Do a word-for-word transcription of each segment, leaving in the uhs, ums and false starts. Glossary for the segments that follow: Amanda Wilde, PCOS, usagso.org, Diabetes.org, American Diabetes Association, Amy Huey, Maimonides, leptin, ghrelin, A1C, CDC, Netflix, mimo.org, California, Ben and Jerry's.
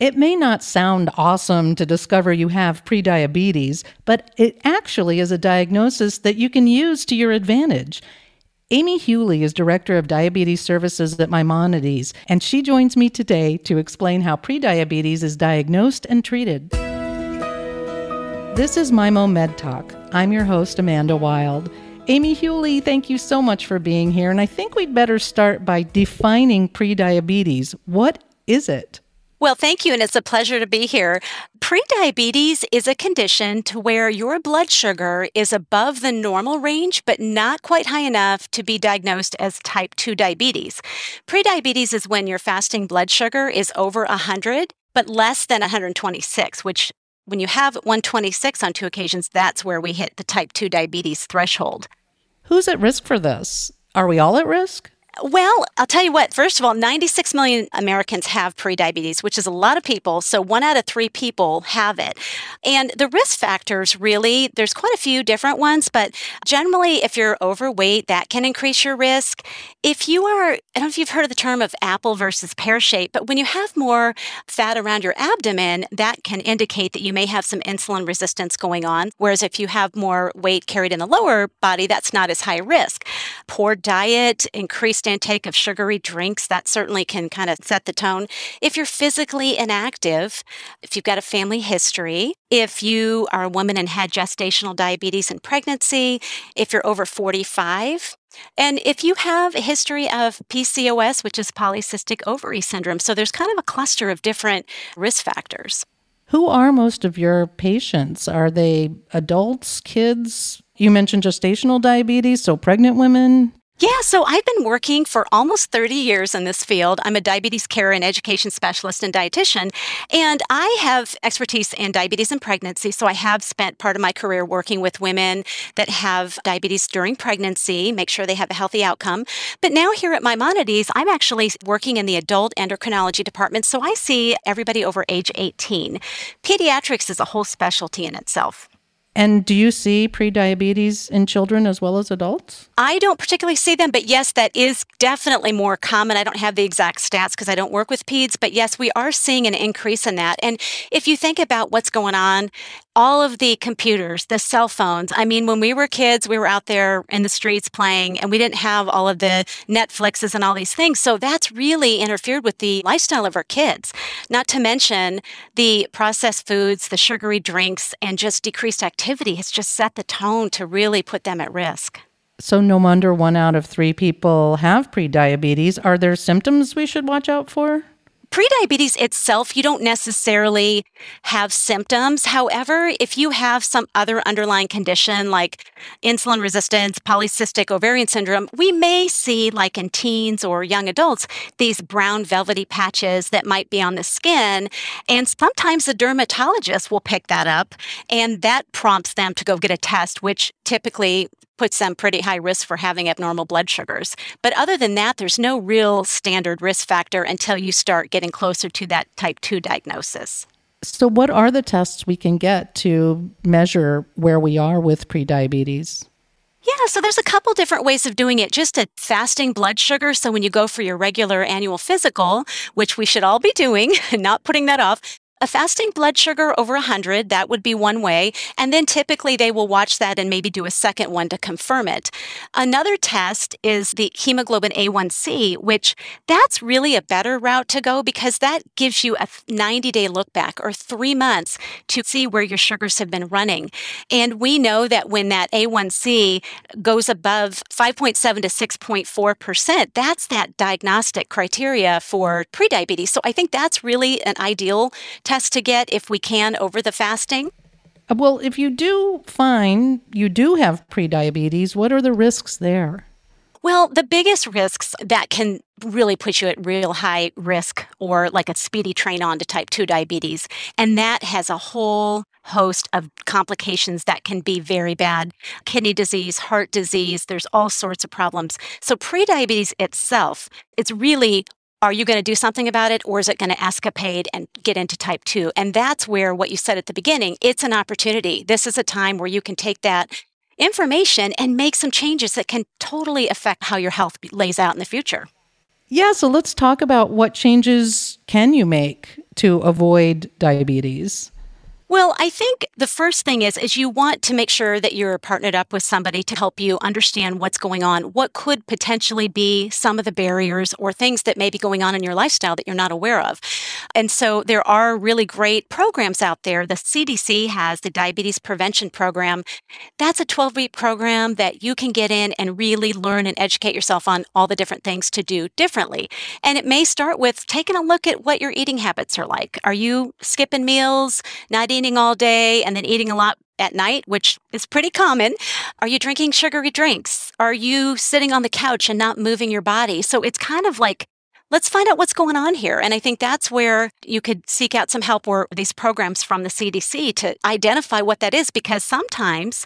It may not sound awesome to discover you have prediabetes, but it actually is a diagnosis that you can use to your advantage. Amy Huey is Director of Diabetes Services at Maimonides, and she joins me today to explain how prediabetes is diagnosed and treated. This is Maimo Med Talk. I'm your host, Amanda Wilde. Amy Huey, thank you so much for being here. And I think we'd better start by defining prediabetes. What is it? Well, thank you, and it's a pleasure to be here. Prediabetes is a condition to where your blood sugar is above the normal range, but not quite high enough to be diagnosed as type two diabetes. Prediabetes is when your fasting blood sugar is over one hundred, but less than one hundred twenty-six, which when you have one hundred twenty-six on two occasions, that's where we hit the type two diabetes threshold. Who's at risk for this? Are we all at risk? Well, I'll tell you what. First of all, ninety-six million Americans have prediabetes, which is a lot of people. So one out of three people have it. And the risk factors, really, there's quite a few different ones. But generally, if you're overweight, that can increase your risk. If you are, I don't know if you've heard of the term of apple versus pear shape, but when you have more fat around your abdomen, that can indicate that you may have some insulin resistance going on. Whereas if you have more weight carried in the lower body, that's not as high risk. Poor diet, increased intake of sugary drinks, that certainly can kind of set the tone. If you're physically inactive, if you've got a family history, if you are a woman and had gestational diabetes in pregnancy, if you're over forty-five, and if you have a history of P C O S, which is polycystic ovary syndrome. So there's kind of a cluster of different risk factors. Who are most of your patients? Are they adults, kids? You mentioned gestational diabetes, so pregnant women? Yeah, so I've been working for almost thirty years in this field. I'm a diabetes care and education specialist and dietitian, and I have expertise in diabetes and pregnancy. So I have spent part of my career working with women that have diabetes during pregnancy, make sure they have a healthy outcome. But now here at Maimonides, I'm actually working in the adult endocrinology department. So I see everybody over age eighteen. Pediatrics is a whole specialty in itself. And do you see prediabetes in children as well as adults? I don't particularly see them, but yes, that is definitely more common. I don't have the exact stats because I don't work with peds, but yes, we are seeing an increase in that. And if you think about what's going on, all of the computers, the cell phones. I mean, when we were kids, we were out there in the streets playing, and we didn't have all of the Netflixes and all these things. So that's really interfered with the lifestyle of our kids, not to mention the processed foods, the sugary drinks, and just decreased activity has just set the tone to really put them at risk. So no wonder one out of three people have prediabetes. Are there symptoms we should watch out for? Prediabetes itself, you don't necessarily have symptoms. However, if you have some other underlying condition like insulin resistance, polycystic ovarian syndrome, we may see, like in teens or young adults, these brown velvety patches that might be on the skin. And sometimes the dermatologist will pick that up, and that prompts them to go get a test, which typically puts them pretty high risk for having abnormal blood sugars. But other than that, there's no real standard risk factor until you start getting closer to that type two diagnosis. So what are the tests we can get to measure where we are with prediabetes? Yeah, so there's a couple different ways of doing it. Just a fasting blood sugar. So when you go for your regular annual physical, which we should all be doing, not putting that off, a fasting blood sugar over one hundred, that would be one way. And then typically they will watch that and maybe do a second one to confirm it. Another test is the hemoglobin A one C, which that's really a better route to go because that gives you a ninety-day look back or three months to see where your sugars have been running. And we know that when that A one C goes above five point seven to six point four percent, that's that diagnostic criteria for prediabetes. So I think that's really an ideal test to get if we can over the fasting? Well, if you do find you do have prediabetes, what are the risks there? Well, the biggest risks that can really put you at real high risk or like a speedy train on to type two diabetes, and that has a whole host of complications that can be very bad. Kidney disease, heart disease, there's all sorts of problems. So prediabetes itself, it's really are you going to do something about it, or is it going to escapade and get into type two? And that's where what you said at the beginning, it's an opportunity. This is a time where you can take that information and make some changes that can totally affect how your health lays out in the future. Yeah, so let's talk about what changes can you make to avoid diabetes? Well, I think the first thing is, is you want to make sure that you're partnered up with somebody to help you understand what's going on, what could potentially be some of the barriers or things that may be going on in your lifestyle that you're not aware of. And so there are really great programs out there. The C D C has the Diabetes Prevention Program. That's a twelve-week program that you can get in and really learn and educate yourself on all the different things to do differently. And it may start with taking a look at what your eating habits are like. Are you skipping meals, not eating eating all day and then eating a lot at night, which is pretty common? Are you drinking sugary drinks? Are you sitting on the couch and not moving your body? So it's kind of like, let's find out what's going on here. And I think that's where you could seek out some help or these programs from the C D C to identify what that is, because sometimes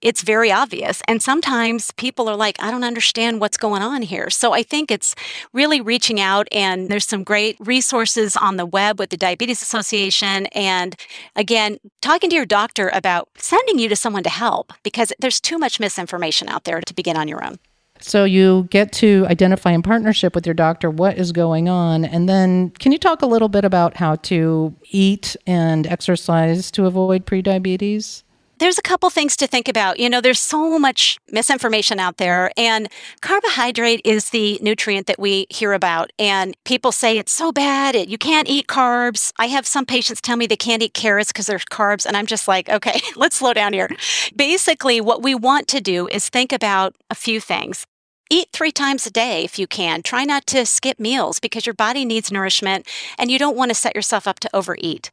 it's very obvious. And sometimes people are like, I don't understand what's going on here. So I think it's really reaching out, and there's some great resources on the web with the Diabetes Association. And again, talking to your doctor about sending you to someone to help, because there's too much misinformation out there to begin on your own. So you get to identify in partnership with your doctor what is going on. And then can you talk a little bit about how to eat and exercise to avoid prediabetes? There's a couple things to think about. You know, there's so much misinformation out there, and carbohydrate is the nutrient that we hear about. And people say it's so bad, it, you can't eat carbs. I have some patients tell me they can't eat carrots because there's carbs, and I'm just like, okay, let's slow down here. Basically, what we want to do is think about a few things. Eat three times a day if you can. Try not to skip meals because your body needs nourishment, and you don't want to set yourself up to overeat.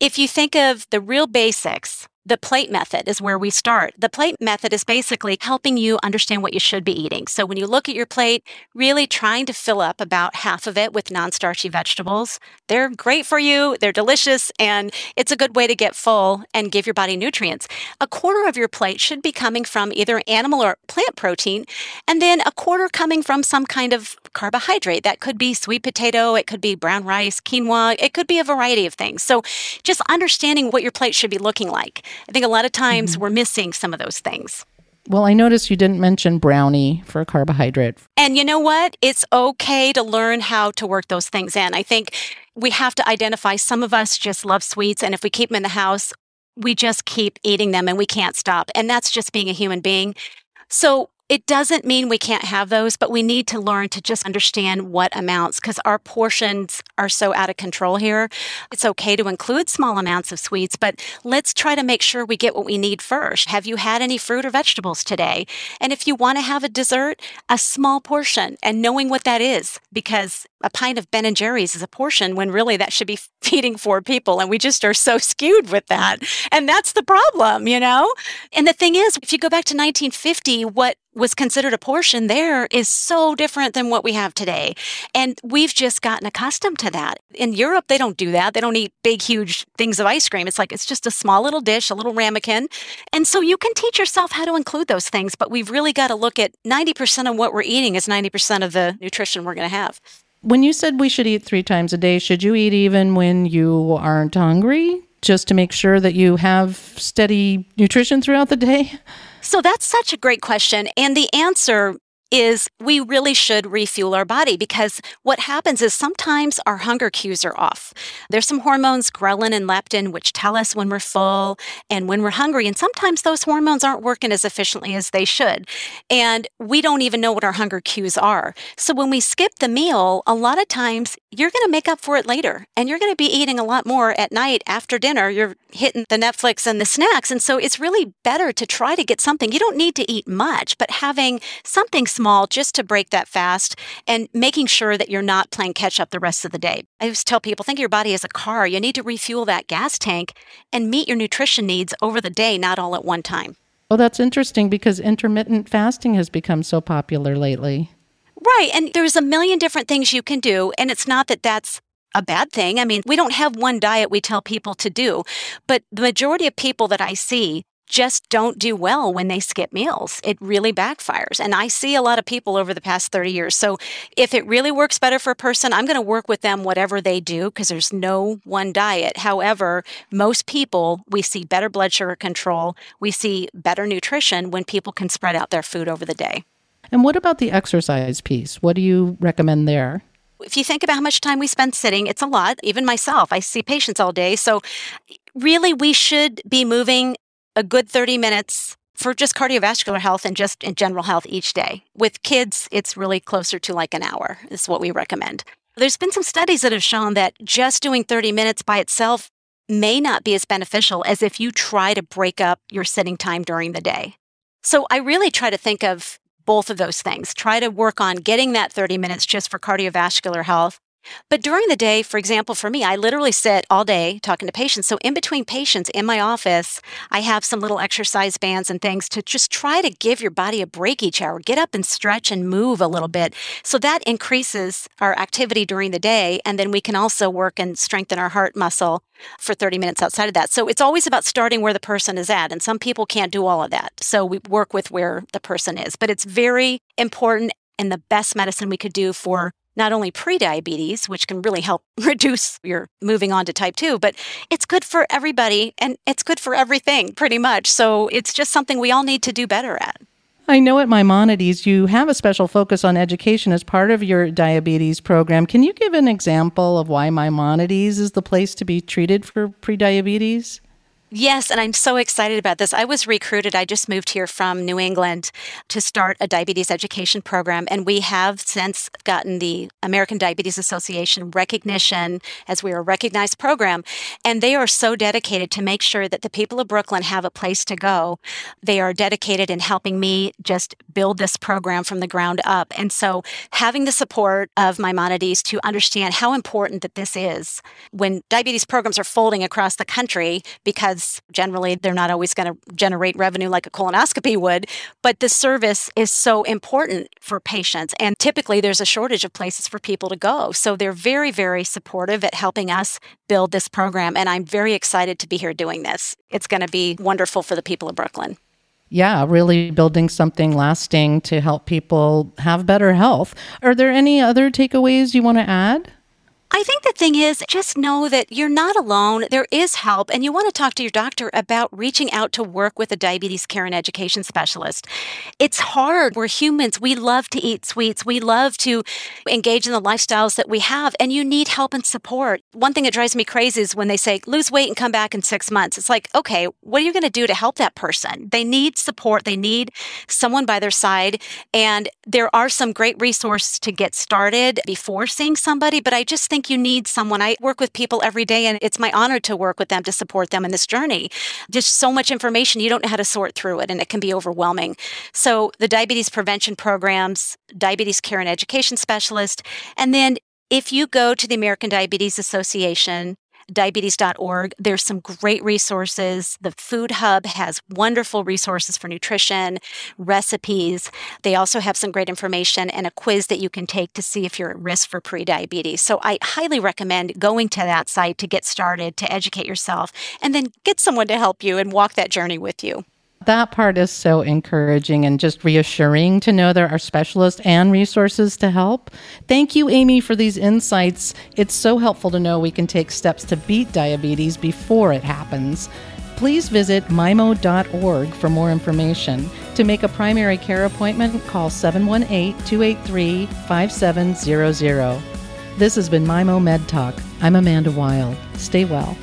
If you think of the real basics, the plate method is where we start. The plate method is basically helping you understand what you should be eating. So when you look at your plate, really trying to fill up about half of it with non-starchy vegetables. They're great for you, they're delicious, and it's a good way to get full and give your body nutrients. A quarter of your plate should be coming from either animal or plant protein, and then a quarter coming from some kind of carbohydrate. That could be sweet potato, it could be brown rice, quinoa, it could be a variety of things. So just understanding what your plate should be looking like. I think a lot of times mm-hmm. we're missing some of those things. Well, I noticed you didn't mention brownie for carbohydrate. And you know what? It's okay to learn how to work those things in. I think we have to identify some of us just love sweets, and if we keep them in the house, we just keep eating them and we can't stop. And that's just being a human being. So it doesn't mean we can't have those, but we need to learn to just understand what amounts, because our portions are so out of control here. It's okay to include small amounts of sweets, but let's try to make sure we get what we need first. Have you had any fruit or vegetables today? And if you want to have a dessert, a small portion, and knowing what that is, because a pint of Ben and Jerry's is a portion when really that should be feeding four people. And we just are so skewed with that. And that's the problem, you know? And the thing is, if you go back to nineteen fifty, what was considered a portion there is so different than what we have today. And we've just gotten accustomed to that. In Europe, they don't do that. They don't eat big, huge things of ice cream. It's like, it's just a small little dish, a little ramekin. And so you can teach yourself how to include those things, but we've really got to look at ninety percent of what we're eating is ninety percent of the nutrition we're going to have. When you said we should eat three times a day, should you eat even when you aren't hungry, just to make sure that you have steady nutrition throughout the day? So that's such a great question. And the answer is we really should refuel our body, because what happens is sometimes our hunger cues are off. There's some hormones, ghrelin and leptin, which tell us when we're full and when we're hungry. And sometimes those hormones aren't working as efficiently as they should. And we don't even know what our hunger cues are. So when we skip the meal, a lot of times you're going to make up for it later. And you're going to be eating a lot more at night after dinner. You're hitting the Netflix and the snacks. And so it's really better to try to get something. You don't need to eat much, but having something small small just to break that fast and making sure that you're not playing catch up the rest of the day. I always tell people, think of your body as a car. You need to refuel that gas tank and meet your nutrition needs over the day, not all at one time. Well, that's interesting, because intermittent fasting has become so popular lately. Right. And there's a million different things you can do. And it's not that that's a bad thing. I mean, we don't have one diet we tell people to do, but the majority of people that I see just don't do well when they skip meals. It really backfires. And I see a lot of people over the past thirty years. So if it really works better for a person, I'm going to work with them whatever they do, because there's no one diet. However, most people, we see better blood sugar control. We see better nutrition when people can spread out their food over the day. And what about the exercise piece? What do you recommend there? if you think about how much time we spend sitting, it's a lot. Even myself, I see patients all day. So really, we should be moving a good thirty minutes for just cardiovascular health and just in general health each day. With kids, it's really closer to like an hour is what we recommend. There's been some studies that have shown that just doing thirty minutes by itself may not be as beneficial as if you try to break up your sitting time during the day. So I really try to think of both of those things. Try to work on getting that thirty minutes just for cardiovascular health. But during the day, for example, for me, I literally sit all day talking to patients. So in between patients in my office, I have some little exercise bands and things to just try to give your body a break each hour. Get up and stretch and move a little bit. So that increases our activity during the day. And then we can also work and strengthen our heart muscle for thirty minutes outside of that. So it's always about starting where the person is at. And some people can't do all of that. So we work with where the person is. But it's very important and the best medicine we could do for not only pre-diabetes, which can really help reduce your moving on to type two, but it's good for everybody and it's good for everything pretty much. So it's just something we all need to do better at. I know at Maimonides, you have a special focus on education as part of your diabetes program. Can you give an example of why Maimonides is the place to be treated for pre-diabetes? Yes, and I'm so excited about this. I was recruited. I just moved here from New England to start a diabetes education program, and we have since gotten the American Diabetes Association recognition as we are a recognized program, and they are so dedicated to make sure that the people of Brooklyn have a place to go. They are dedicated in helping me just build this program from the ground up, and so having the support of Maimonides to understand how important that this is when diabetes programs are folding across the country because generally, they're not always going to generate revenue like a colonoscopy would, but the service is so important for patients. And typically, there's a shortage of places for people to go. So they're very, very supportive at helping us build this program. And I'm very excited to be here doing this. It's going to be wonderful for the people of Brooklyn. Yeah, really building something lasting to help people have better health. Are there any other takeaways you want to add? I think the thing is, just know that you're not alone. There is help, and you want to talk to your doctor about reaching out to work with a diabetes care and education specialist. It's hard. We're humans. We love to eat sweets. We love to engage in the lifestyles that we have, and you need help and support. One thing that drives me crazy is when they say, lose weight and come back in six months. It's like, okay, what are you going to do to help that person? They need support. They need someone by their side, and there are some great resources to get started before seeing somebody, but I just think you need someone. I work with people every day, and it's my honor to work with them to support them in this journey. Just so much information, you don't know how to sort through it, and it can be overwhelming. So the diabetes prevention programs, diabetes care and education specialist, and then if you go to the American Diabetes Association, diabetes dot org, there's some great resources. The Food Hub has wonderful resources for nutrition, recipes. They also have some great information and a quiz that you can take to see if you're at risk for prediabetes. So I highly recommend going to that site to get started, to educate yourself, and then get someone to help you and walk that journey with you. That part is so encouraging and just reassuring to know there are specialists and resources to help. Thank you, Amy, for these insights. It's so helpful to know we can take steps to beat diabetes before it happens. Please visit mimo dot org for more information. To make a primary care appointment, call seven one eight, two eight three, five seven zero zero. This has been Mimo Med Talk. I'm Amanda Wilde. Stay well.